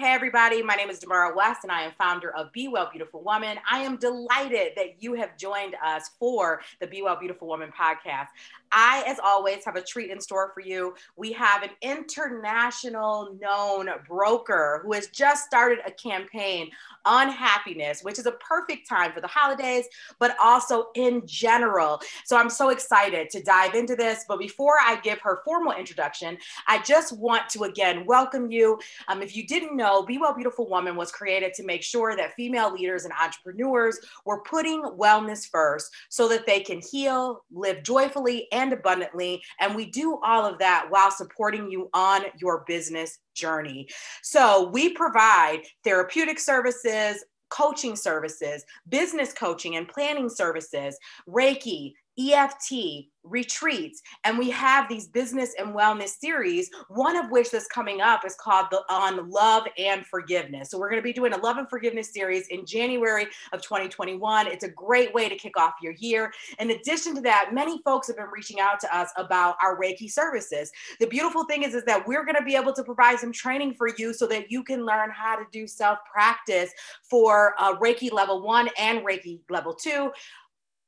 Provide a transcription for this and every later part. Hey everybody, my name is Damara West and I am founder of Be Well, Beautiful Woman. I am delighted that you have joined us for the Be Well, Beautiful Woman podcast. I, as always, have a treat in store for you. We have an international known broker who has just started a campaign on happiness, which is a perfect time for the holidays, but also in general. So I'm so excited to dive into this. But before I give her formal introduction, I just want to again welcome you. If you didn't know, Be Well, Beautiful Woman was created to make sure that female leaders and entrepreneurs were putting wellness first so that they can heal, live joyfully and abundantly. And we do all of that while supporting you on your business journey. So we provide therapeutic services, coaching services, business coaching and planning services, Reiki, EFT, retreats, and we have these business and wellness series, one of which that's coming up is called On Love and Forgiveness. So we're going to be doing a Love and Forgiveness series in January of 2021. It's a great way to kick off your year. In addition to that, many folks have been reaching out to us about our Reiki services. The beautiful thing is that we're going to be able to provide some training for you so that you can learn how to do self-practice for Reiki level 1 and Reiki level 2.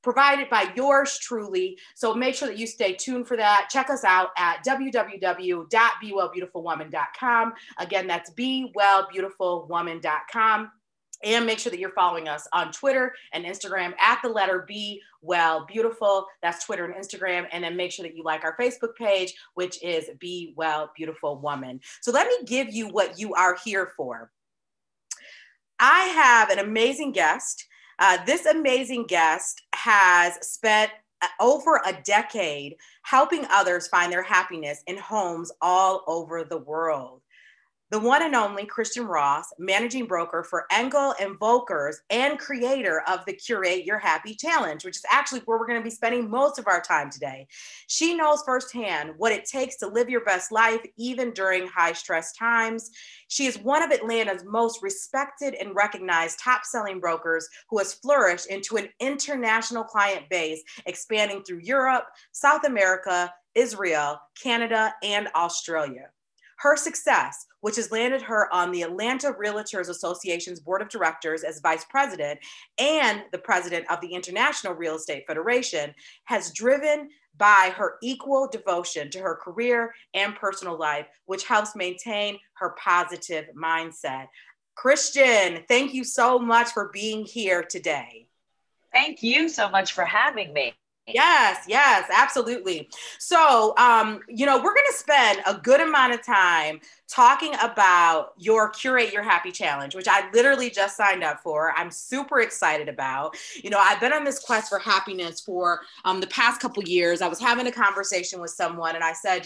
Provided by yours truly. So make sure that you stay tuned for that. Check us out at www.bewellbeautifulwoman.com. Again, that's bewellbeautifulwoman.com. And make sure that you're following us on Twitter and Instagram at the letter B, Well Beautiful. That's Twitter and Instagram. And then make sure that you like our Facebook page, which is Be Well, Beautiful Woman. So let me give you what you are here for. I have an amazing guest. This amazing guest has spent over a decade helping others find their happiness in homes all over the world. The one and only Christian Ross, managing broker for Engel & Völkers and creator of the Curate Your Happy Challenge, which is actually where we're going to be spending most of our time today. She knows firsthand what it takes to live your best life, even during high stress times. She is one of Atlanta's most respected and recognized top-selling brokers who has flourished into an international client base, expanding through Europe, South America, Israel, Canada, and Australia. Her success, which has landed her on the Atlanta Realtors Association's board of directors as vice president and the president of the International Real Estate Federation, has driven by her equal devotion to her career and personal life, which helps maintain her positive mindset. Christian, thank you so much for being here today. Thank you so much for having me. Yes, absolutely. So, we're going to spend a good amount of time talking about your Curate Your Happy Challenge, which I literally just signed up for. I'm super excited about. I've been on this quest for happiness for the past couple years. I was having a conversation with someone and I said,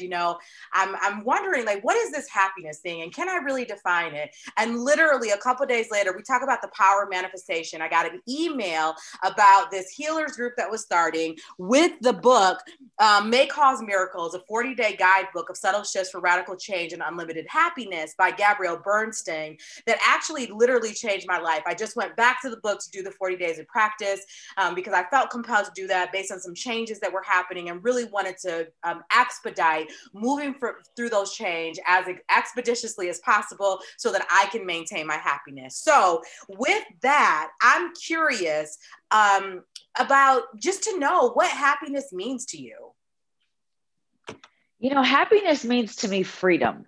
I'm wondering, what is this happiness thing? And can I really define it? And literally a couple of days later, we talk about the power of manifestation. I got an email about this healers group that was starting with the book, May Cause Miracles, a 40-day guidebook of subtle shifts for radical change and unlimited happiness by Gabrielle Bernstein that actually literally changed my life. I just went back to the book to do the 40 days of practice because I felt compelled to do that based on some changes that were happening and really wanted to expedite moving through those change as expeditiously as possible so that I can maintain my happiness. So with that, I'm curious about just to know what happiness means to you. Happiness means to me freedom.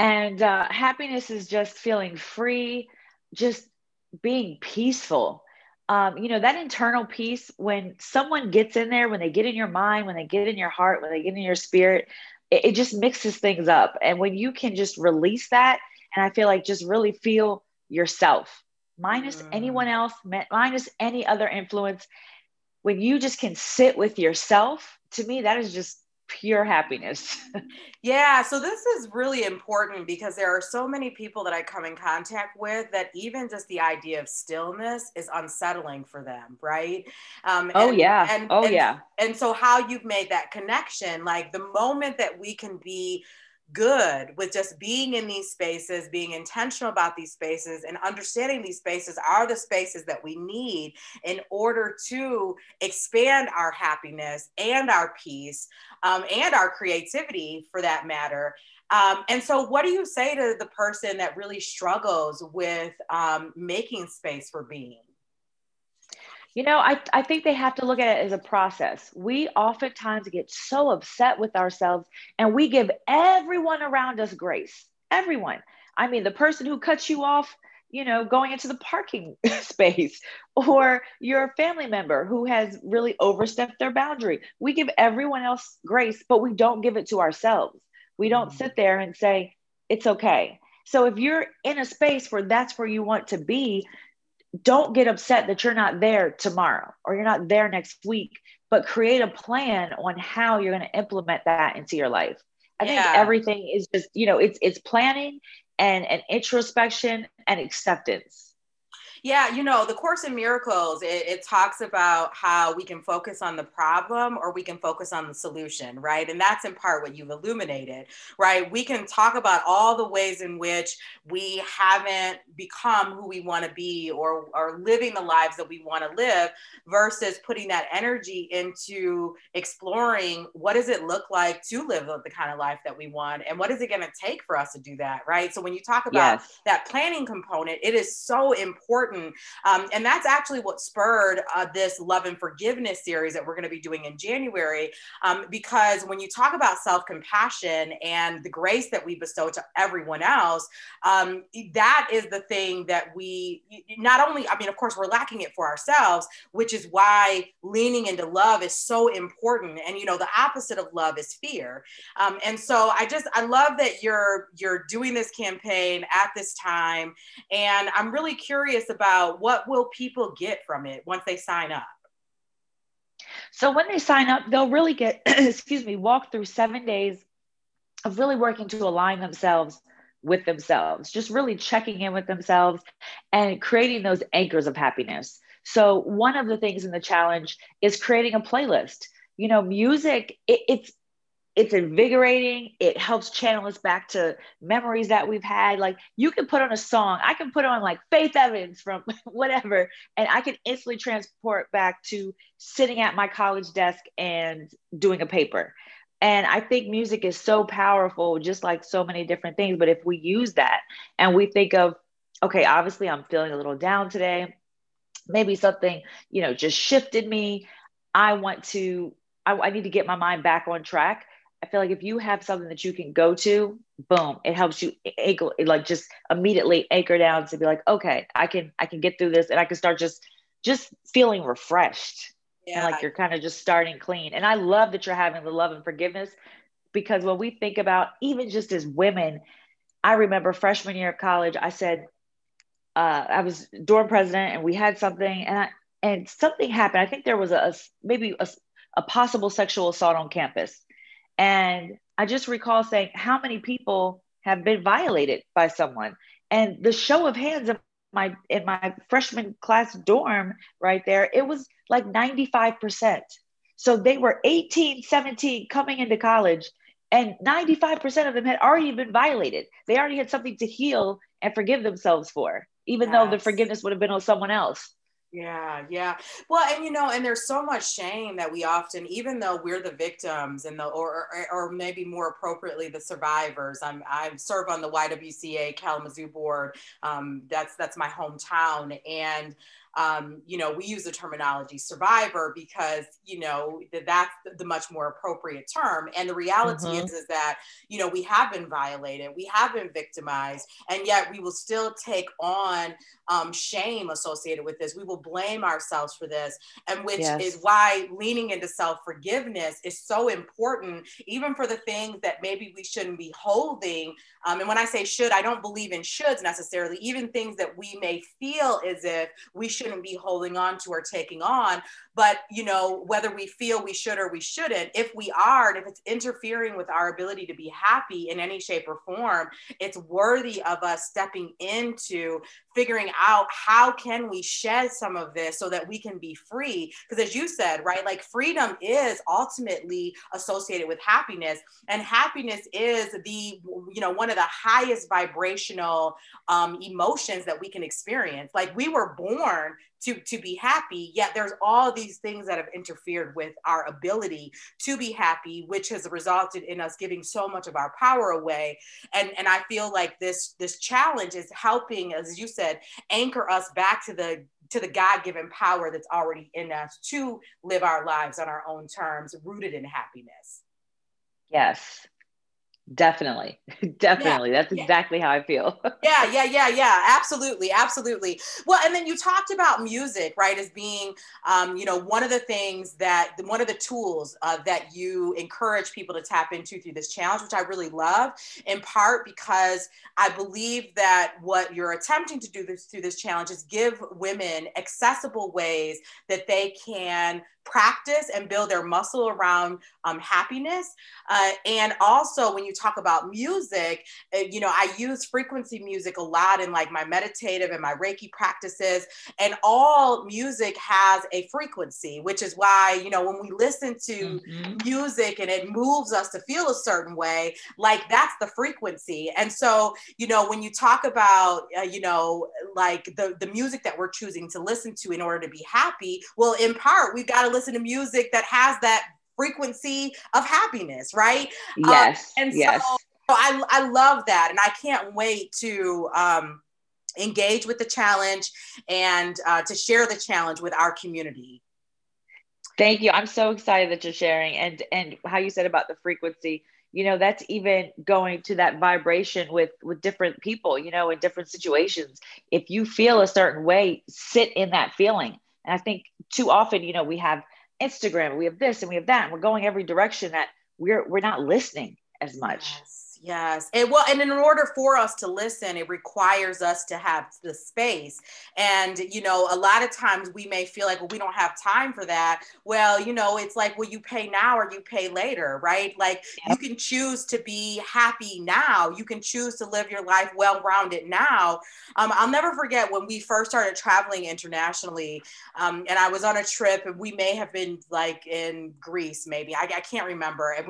And happiness is just feeling free, just being peaceful. That internal peace, when someone gets in there, when they get in your mind, when they get in your heart, when they get in your spirit, it just mixes things up. And when you can just release that, and I feel like just really feel yourself, minus anyone else, minus any other influence, when you just can sit with yourself, to me, that is just pure happiness. Yeah. So this is really important because there are so many people that I come in contact with that even just the idea of stillness is unsettling for them. Right. And so how you've made that connection, the moment that we can be good with just being in these spaces, being intentional about these spaces and understanding these spaces are the spaces that we need in order to expand our happiness and our peace and our creativity for that matter. And so what do you say to the person that really struggles with making space for being? You know, I think they have to look at it as a process. We oftentimes get so upset with ourselves and we give everyone around us grace, everyone. I mean, the person who cuts you off, you know, going into the parking space, or your family member who has really overstepped their boundary. We give everyone else grace, but we don't give it to ourselves. We don't sit there and say, it's okay. So if you're in a space where that's where you want to be, don't get upset that you're not there tomorrow or you're not there next week, but create a plan on how you're going to implement that into your life. I think everything is just, you know, it's planning and introspection and acceptance. Yeah, you know, the Course in Miracles, it talks about how we can focus on the problem or we can focus on the solution, right? And that's in part what you've illuminated, right? We can talk about all the ways in which we haven't become who we want to be or are living the lives that we want to live versus putting that energy into exploring what does it look like to live the kind of life that we want and what is it going to take for us to do that, right? So when you talk about that planning component, it is so important. And that's actually what spurred this Love and Forgiveness series that we're going to be doing in January, because when you talk about self-compassion and the grace that we bestow to everyone else, that is the thing that we not only, I mean, of course, we're lacking it for ourselves, which is why leaning into love is so important. And, you know, the opposite of love is fear. And so I love that you're doing this campaign at this time. And I'm really curious about what will people get from it once they sign up? So when they sign up, they'll really get, walk through 7 days of really working to align themselves with themselves, just really checking in with themselves and creating those anchors of happiness. So one of the things in the challenge is creating a playlist. You know, music, it's invigorating. It helps channel us back to memories that we've had. Like you can put on a song. I can put on like Faith Evans from whatever, and I can instantly transport back to sitting at my college desk and doing a paper. And I think music is so powerful, just like so many different things. But if we use that and we think of, okay, obviously I'm feeling a little down today. Maybe something, you know, just shifted me. I need to get my mind back on track. I feel like if you have something that you can go to, boom, it helps you anchor, like just immediately anchor down to be like, okay, I can get through this and I can start just feeling refreshed. Yeah. And like you're kind of just starting clean. And I love that you're having the Love and Forgiveness, because when we think about even just as women, I remember freshman year of college, I said, I was dorm president and we had something and something happened. I think there was maybe a possible sexual assault on campus. And I just recall saying, how many people have been violated by someone? And the show of hands of in my freshman class dorm right there, it was like 95%. So they were 18, 17 coming into college, and 95% of them had already been violated. They already had something to heal and forgive themselves for, even though the forgiveness would have been on someone else. Yeah. Well, and you know, and there's so much shame that we often, even though we're the victims and or maybe more appropriately the survivors. I serve on the YWCA Kalamazoo board. That's my hometown, and you know, we use the terminology survivor because, you know, that's the much more appropriate term. And the reality is that, you know, we have been violated, we have been victimized, and yet we will still take on shame associated with this. We will blame ourselves for this. And which is why leaning into self-forgiveness is so important, even for the things that maybe we shouldn't be holding. And when I say should, I don't believe in shoulds necessarily, even things that we may feel as if we shouldn't be holding on to or taking on. But, you know, whether we feel we should or we shouldn't, if we are, and if it's interfering with our ability to be happy in any shape or form, it's worthy of us stepping into figuring out how can we shed some of this so that we can be free. Because as you said, right, like freedom is ultimately associated with happiness, and happiness is the, you know, one of the highest vibrational emotions that we can experience. Like we were born learn to be happy, yet there's all these things that have interfered with our ability to be happy, which has resulted in us giving so much of our power away. And I feel like this challenge is helping, as you said, anchor us back to the God-given power that's already in us to live our lives on our own terms, rooted in happiness. Yes. Definitely. Yeah, that's exactly how I feel. Yeah. Absolutely. Well, and then you talked about music, right? As being, one of the tools that you encourage people to tap into through this challenge, which I really love, in part because I believe that what you're attempting to do through this challenge is give women accessible ways that they can practice and build their muscle around happiness. And also when you talk about music, I use frequency music a lot in like my meditative and my Reiki practices, and all music has a frequency, which is why, when we listen to music and it moves us to feel a certain way, like that's the frequency. And so, when you talk about, like the music that we're choosing to listen to in order to be happy, well, in part, we've got to listen to music that has that frequency of happiness, right? Yes. So I love that. And I can't wait to engage with the challenge and to share the challenge with our community. Thank you. I'm so excited that you're sharing and how you said about the frequency, that's even going to that vibration with different people, in different situations. If you feel a certain way, sit in that feeling. And I think too often, we have Instagram, we have this and we have that, and we're going every direction that we're not listening as much. Yes. And in order for us to listen, it requires us to have the space. And, a lot of times we may feel like, well, we don't have time for that. Well, it's like, well, you pay now or you pay later, right? Like you can choose to be happy now. You can choose to live your life well-rounded now. I'll never forget when we first started traveling internationally, and I was on a trip, and we may have been like in Greece, maybe, I can't remember. And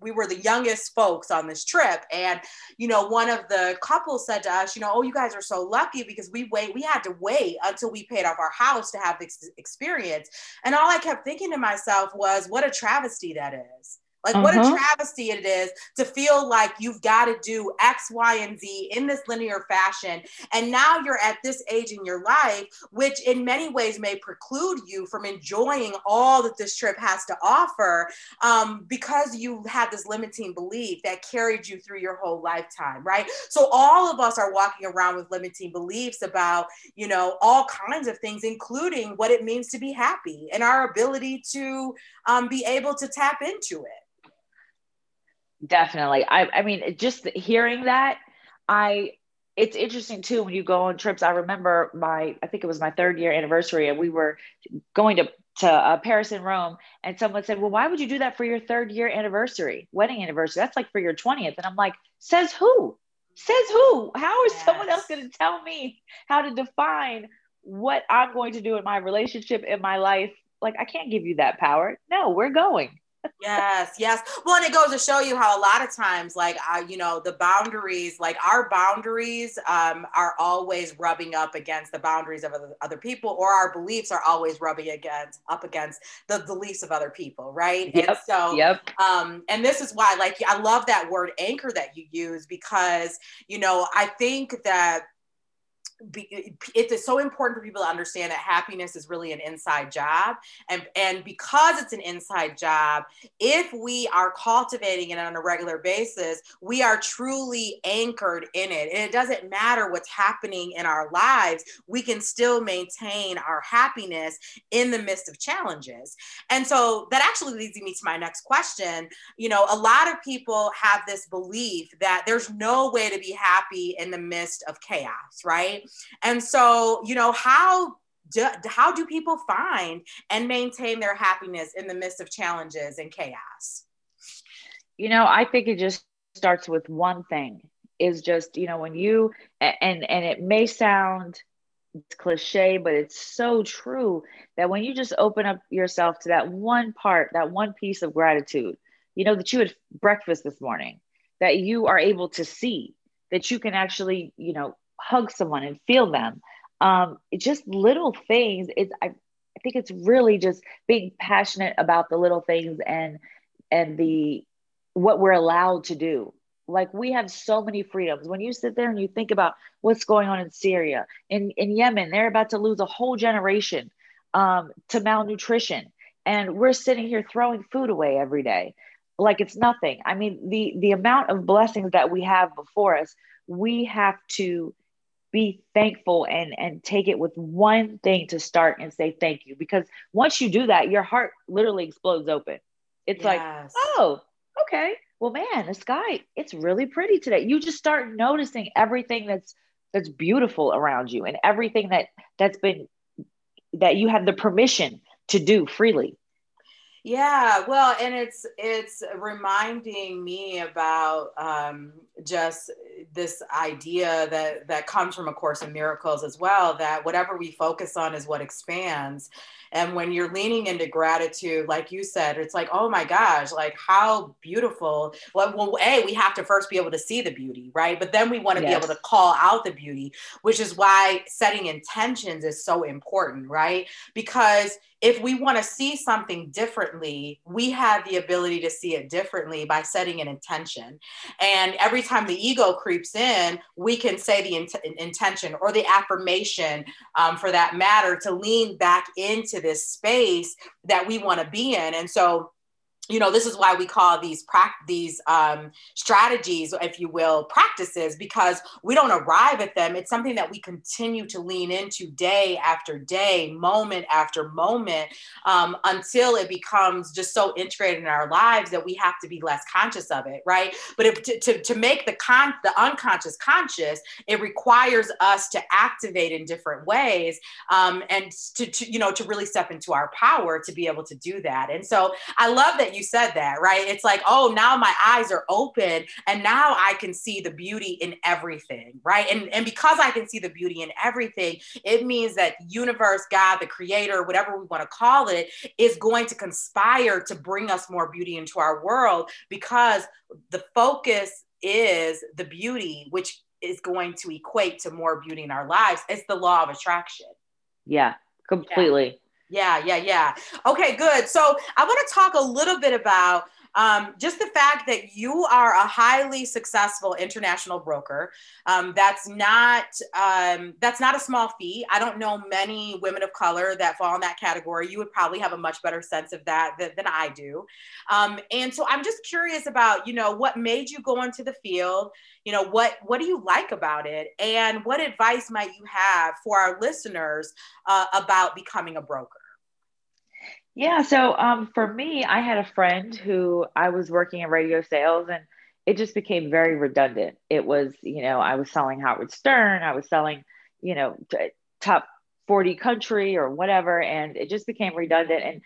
we were the youngest folks on this trip. And, one of the couples said to us, oh, you guys are so lucky because we had to wait until we paid off our house to have this experience. And all I kept thinking to myself was, what a travesty that is. Like what a travesty it is to feel like you've got to do X, Y, and Z in this linear fashion. And now you're at this age in your life, which in many ways may preclude you from enjoying all that this trip has to offer, because you had this limiting belief that carried you through your whole lifetime, right? So all of us are walking around with limiting beliefs about, all kinds of things, including what it means to be happy and our ability to be able to tap into it. Definitely. I mean, just hearing that, it's interesting too, when you go on trips. I remember I think it was my 3rd year anniversary, and we were going to Paris and Rome. And someone said, well, why would you do that for your 3rd year anniversary, wedding anniversary? That's like for your 20th. And I'm like, says who, how is someone else going to tell me how to define what I'm going to do in my relationship, in my life? Like, I can't give you that power. No, we're going. Yes. Well, and it goes to show you how a lot of times, like, the boundaries, like our boundaries are always rubbing up against the boundaries of other people, or our beliefs are always rubbing up against the beliefs of other people. Right. Yep. And so, and this is why, like, I love that word anchor that you use, because, I think that it's so important for people to understand that happiness is really an inside job. And because it's an inside job, if we are cultivating it on a regular basis, we are truly anchored in it. And it doesn't matter what's happening in our lives, we can still maintain our happiness in the midst of challenges. And so that actually leads me to my next question. A lot of people have this belief that there's no way to be happy in the midst of chaos, right? And so, how do people find and maintain their happiness in the midst of challenges and chaos? I think it just starts with one thing, is just, when you, and it may sound cliche, but it's so true that when you just open up yourself to that one part, that one piece of gratitude, that you had breakfast this morning, that you are able to see, that you can actually, hug someone and feel them, just little things. I think it's really just being passionate about the little things and the, what we're allowed to do. Like, we have so many freedoms. When you sit there and you think about what's going on in Syria, in Yemen, they're about to lose a whole generation to malnutrition. And we're sitting here throwing food away every day. Like it's nothing. I mean, the amount of blessings that we have before us, we have to be thankful and take it with one thing to start and say, thank you. Because once you do that, your heart literally explodes open. It's yes. like, oh, okay. Well, man, the sky, it's really pretty today. You just start noticing everything that's beautiful around you and everything that you have the permission to do freely. Yeah. Well, and it's reminding me about, just this idea that comes from A Course in Miracles as well, that whatever we focus on is what expands. And when you're leaning into gratitude, like you said, it's like, oh my gosh, like how beautiful. Well, A, we have to first be able to see the beauty, right? But then we want to yes. be able to call out the beauty, which is why setting intentions is so important, right? Because if we want to see something differently, we have the ability to see it differently by setting an intention. And every time the ego creeps in, we can say the intention or the affirmation, for that matter, to lean back into this space that we want to be in. And so, you know, this is why we call these strategies, if you will, practices, because we don't arrive at them. It's something that we continue to lean into day after day, moment after moment, until it becomes just so integrated in our lives that we have to be less conscious of it, right? But if, to make the unconscious conscious, it requires us to activate in different ways, and to really step into our power to be able to do that. And so I love that you said that, right? It's like, oh, now my eyes are open and now I can see the beauty in everything, right? And because I can see the beauty in everything, it means that universe, God, the creator, whatever we want to call it, is going to conspire to bring us more beauty into our world, because the focus is the beauty, which is going to equate to more beauty in our lives. It's the law of attraction. Yeah, completely. Yeah. Yeah. Okay, good. So I want to talk a little bit about just the fact that you are a highly successful international broker. That's not a small feat. I don't know many women of color that fall in that category. You would probably have a much better sense of that than I do. And so I'm just curious about, what made you go into the field? What do you like about it? And what advice might you have for our listeners about becoming a broker? Yeah. So for me, I had a friend who I was working in radio sales, and it just became very redundant. It was, I was selling Howard Stern, I was selling, top 40 country or whatever. And it just became redundant. And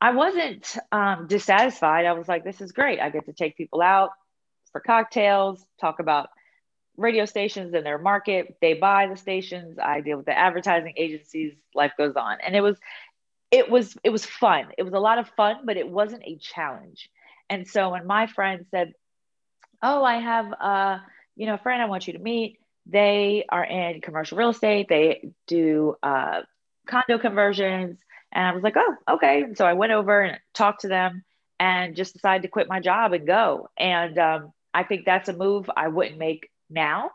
I wasn't dissatisfied. I was like, this is great. I get to take people out for cocktails, talk about radio stations and their market. They buy the stations. I deal with the advertising agencies. Life goes on. And it was fun. It was a lot of fun, but it wasn't a challenge. And so when my friend said, oh, I have a friend I want you to meet. They are in commercial real estate. They do condo conversions. And I was like, oh, okay. And so I went over and talked to them and just decided to quit my job and go. And I think that's a move I wouldn't make now.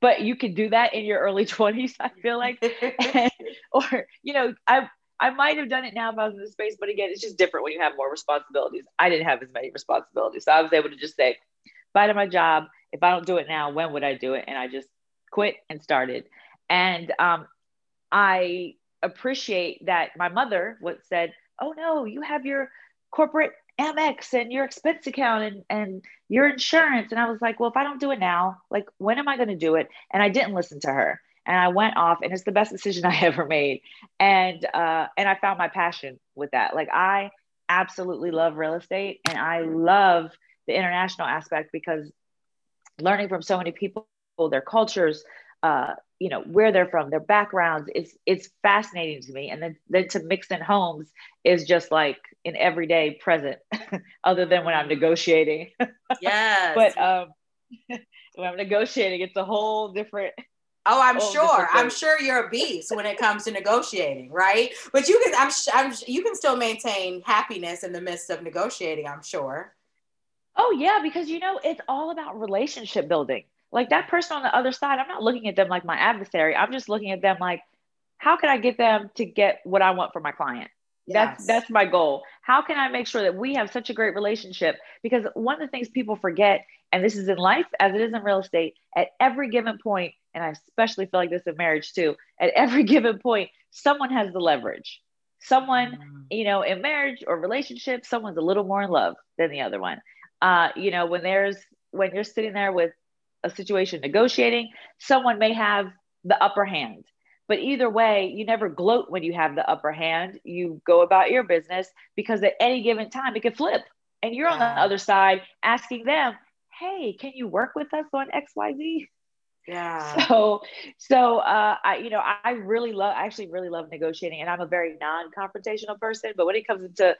But you can do that in your early 20s, I feel like. I might have done it now if I was in the space, but again, it's just different when you have more responsibilities. I didn't have as many responsibilities. So I was able to just say, bye to my job. If I don't do it now, when would I do it? And I just quit and started. And I appreciate that my mother said, oh no, you have your corporate Amex and your expense account and your insurance. And I was like, well, if I don't do it now, like when am I going to do it? And I didn't listen to her. And I went off, and it's the best decision I ever made. And I found my passion with that. Like, I absolutely love real estate, and I love the international aspect, because learning from so many people, their cultures, where they're from, their backgrounds, it's fascinating to me. And then to mix in homes is just like an everyday present, other than when I'm negotiating. Yes. But when I'm negotiating, it's a whole different Oh, I'm sure you're a beast when it comes to negotiating, right? But you can, you can still maintain happiness in the midst of negotiating, I'm sure. Oh yeah, because you know, it's all about relationship building. Like that person on the other side, I'm not looking at them like my adversary. I'm just looking at them like, how can I get them to get what I want for my client? Yes. That's my goal. How can I make sure that we have such a great relationship? Because one of the things people forget, and this is in life as it is in real estate, at every given point, and I especially feel like this in marriage too, at every given point, someone has the leverage. Someone, you know, in marriage or relationship, someone's a little more in love than the other one. You know, when you're sitting there with a situation negotiating, someone may have the upper hand. But either way, you never gloat when you have the upper hand. You go about your business, because at any given time it could flip. And you're on the other side asking them, hey, can you work with us on XYZ? Yeah. So I actually really love negotiating, and I'm a very non-confrontational person, but when it comes to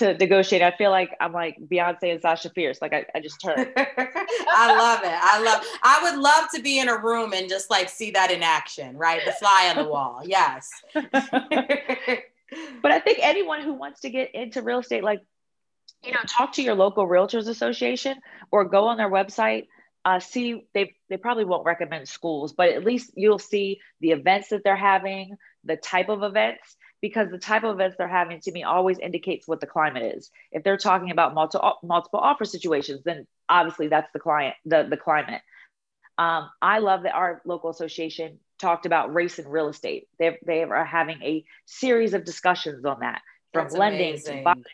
negotiate, I feel like I'm like Beyonce and Sasha Fierce. Like I just turn. I love it. I would love to be in a room and just like see that in action, right? The fly on the wall. Yes. But I think anyone who wants to get into real estate, like, you know, talk to your local Realtors Association or go on their website. See, they probably won't recommend schools, but at least you'll see the events that they're having, the type of events, because the type of events they're having to me always indicates what the climate is. If they're talking about multiple offer situations, then obviously that's the client, the climate. I love that our local association talked about race in real estate. They are having a series of discussions on that, from that's lending amazing. To buying.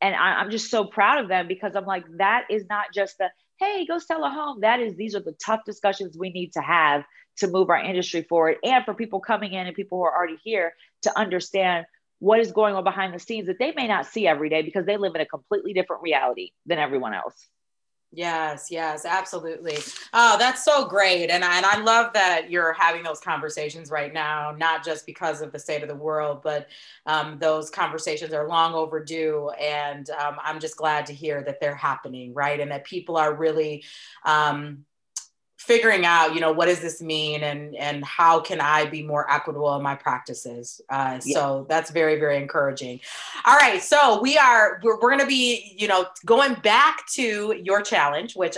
And I'm just so proud of them, because I'm like, that is not just the, hey, go sell a home. These are the tough discussions we need to have to move our industry forward, and for people coming in and people who are already here to understand what is going on behind the scenes that they may not see every day, because they live in a completely different reality than everyone else. Yes, absolutely. Oh, that's so great. And I love that you're having those conversations right now, not just because of the state of the world, but those conversations are long overdue. And I'm just glad to hear that they're happening, right? And that people are really figuring out, you know, what does this mean, and how can I be more equitable in my practices? So that's very, very encouraging. All right. So we're going to be, you know, going back to your challenge, which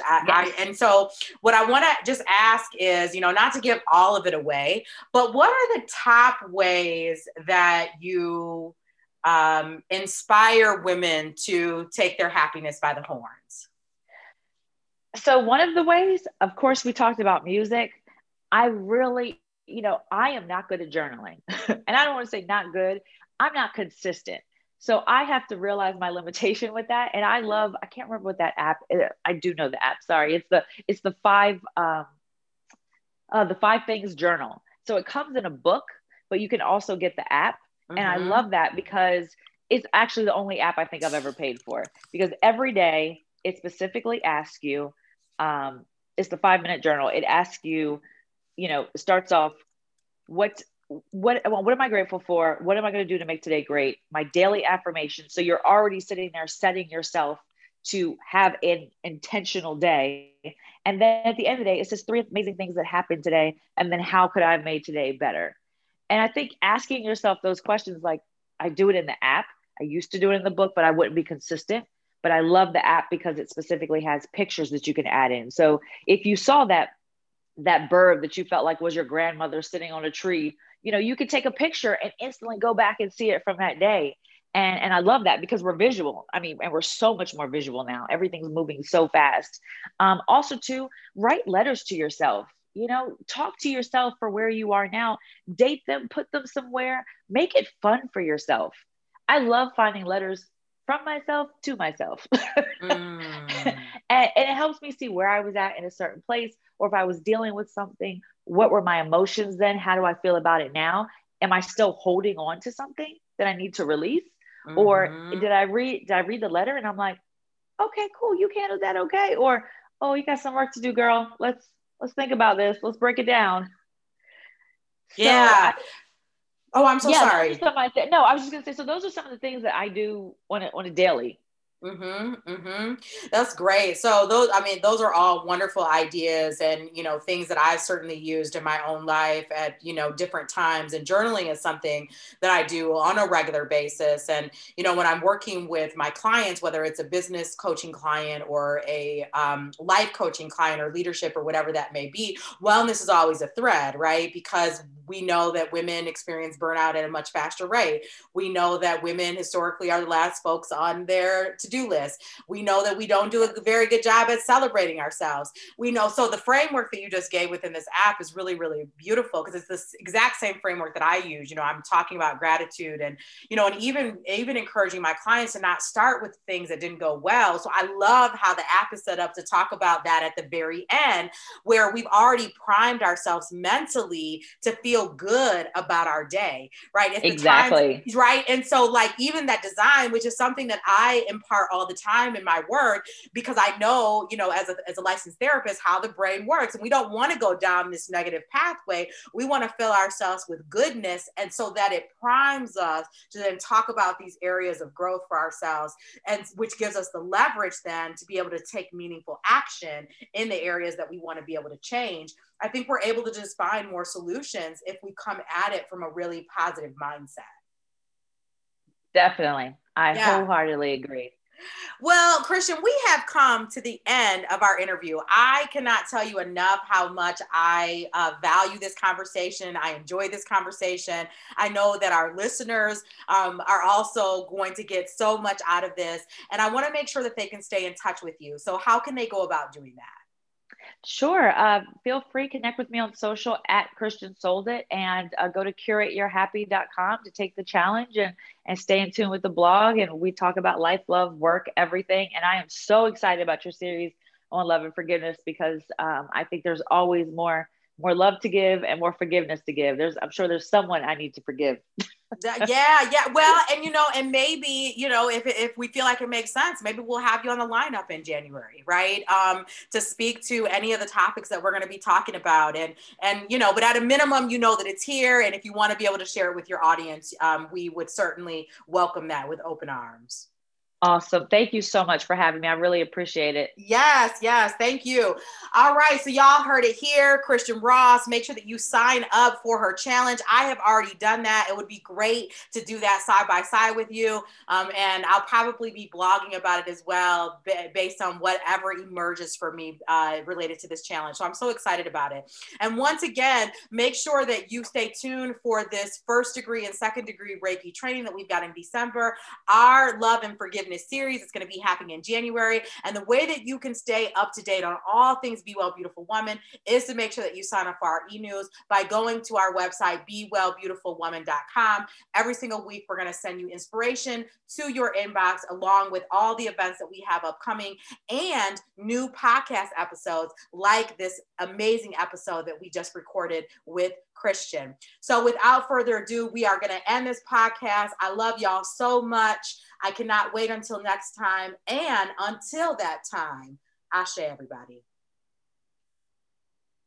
and so what I want to just ask is, you know, not to give all of it away, but what are the top ways that you inspire women to take their happiness by the horns? So one of the ways, of course, we talked about music. I really, you know, I am not good at journaling. And I don't want to say not good. I'm not consistent. So I have to realize my limitation with that. And I can't remember what that app is. I do know the app. Sorry. It's the five things journal. So it comes in a book, but you can also get the app. Mm-hmm. And I love that, because it's actually the only app I think I've ever paid for, because every day it specifically asks you, it's the 5 minute journal. It asks you, you know, it starts off, what am I grateful for? What am I going to do to make today great? My daily affirmation. So you're already sitting there setting yourself to have an intentional day. And then at the end of the day, it says 3 amazing things that happened today. And then how could I have made today better? And I think asking yourself those questions, like, I do it in the app. I used to do it in the book, but I wouldn't be consistent. But I love the app because it specifically has pictures that you can add in. So if you saw that bird that you felt like was your grandmother sitting on a tree, you know, you could take a picture and instantly go back and see it from that day. And I love that, because we're visual. I mean, and we're so much more visual now. Everything's moving so fast. Also to write letters to yourself, you know, talk to yourself for where you are now, date them, put them somewhere, make it fun for yourself. I love finding letters from myself to myself. And it helps me see where I was at in a certain place, or if I was dealing with something, what were my emotions then? How do I feel about it now? Am I still holding on to something that I need to release? Mm-hmm. Or did I read the letter and I'm like, okay, cool, you handled that okay? Or, oh, you got some work to do, girl. Let's think about this. Let's break it down. Yeah. So I'm so sorry. No, I was just going to say, so those are some of the things that I do on a daily. That's great. So those, I mean, those are all wonderful ideas and, you know, things that I've certainly used in my own life at, you know, different times. And journaling is something that I do on a regular basis. And, you know, when I'm working with my clients, whether it's a business coaching client or a life coaching client or leadership or whatever that may be, wellness is always a thread, right? Because we know that women experience burnout at a much faster rate. We know that women historically are the last folks on their to-do list. We know that we don't do a very good job at celebrating ourselves. We know, so the framework that you just gave within this app is really, really beautiful because it's this exact same framework that I use. You know, I'm talking about gratitude and, you know, and even encouraging my clients to not start with things that didn't go well. So I love how the app is set up to talk about that at the very end, where we've already primed ourselves mentally to feel good about our day, right? It's exactly the time, right. And so, like, even that design, which is something that I impart all the time in my work, because I know, you know, as a licensed therapist, how the brain works, and we don't want to go down this negative pathway. We want to fill ourselves with goodness, and so that it primes us to then talk about these areas of growth for ourselves, and which gives us the leverage then to be able to take meaningful action in the areas that we want to be able to change. I think we're able to just find more solutions if we come at it from a really positive mindset. Definitely. I wholeheartedly agree. Well, Christian, we have come to the end of our interview. I cannot tell you enough how much I value this conversation. I enjoy this conversation. I know that our listeners are also going to get so much out of this, and I want to make sure that they can stay in touch with you. So how can they go about doing that? Sure. Feel free, connect with me on social at Christian Soldet, and go to curateyourhappy.com to take the challenge and stay in tune with the blog. And we talk about life, love, work, everything. And I am so excited about your series on love and forgiveness, because I think there's always more love to give and more forgiveness to give. I'm sure there's someone I need to forgive. Yeah. Well, and you know, and maybe, you know, if we feel like it makes sense, maybe we'll have you on the lineup in January, right? To speak to any of the topics that we're going to be talking about, and, you know, but at a minimum, you know that it's here. And if you want to be able to share it with your audience, we would certainly welcome that with open arms. Awesome. Thank you so much for having me. I really appreciate it. Yes. Thank you. All right. So y'all heard it here. Christian Ross, make sure that you sign up for her challenge. I have already done that. It would be great to do that side by side with you. And I'll probably be blogging about it as well, based on whatever emerges for me related to this challenge. So I'm so excited about it. And once again, make sure that you stay tuned for this 1st degree and 2nd degree Reiki training that we've got in December. Our love and forgiveness series. It's going to be happening in January. And the way that you can stay up to date on all things Be Well, Beautiful Woman is to make sure that you sign up for our e-news by going to our website, BeWellBeautifulWoman.com. Every single week, we're going to send you inspiration to your inbox, along with all the events that we have upcoming and new podcast episodes like this amazing episode that we just recorded with Christian. So without further ado, we are going to end this podcast. I love y'all so much. I cannot wait until next time. And until that time, Ashe, everybody.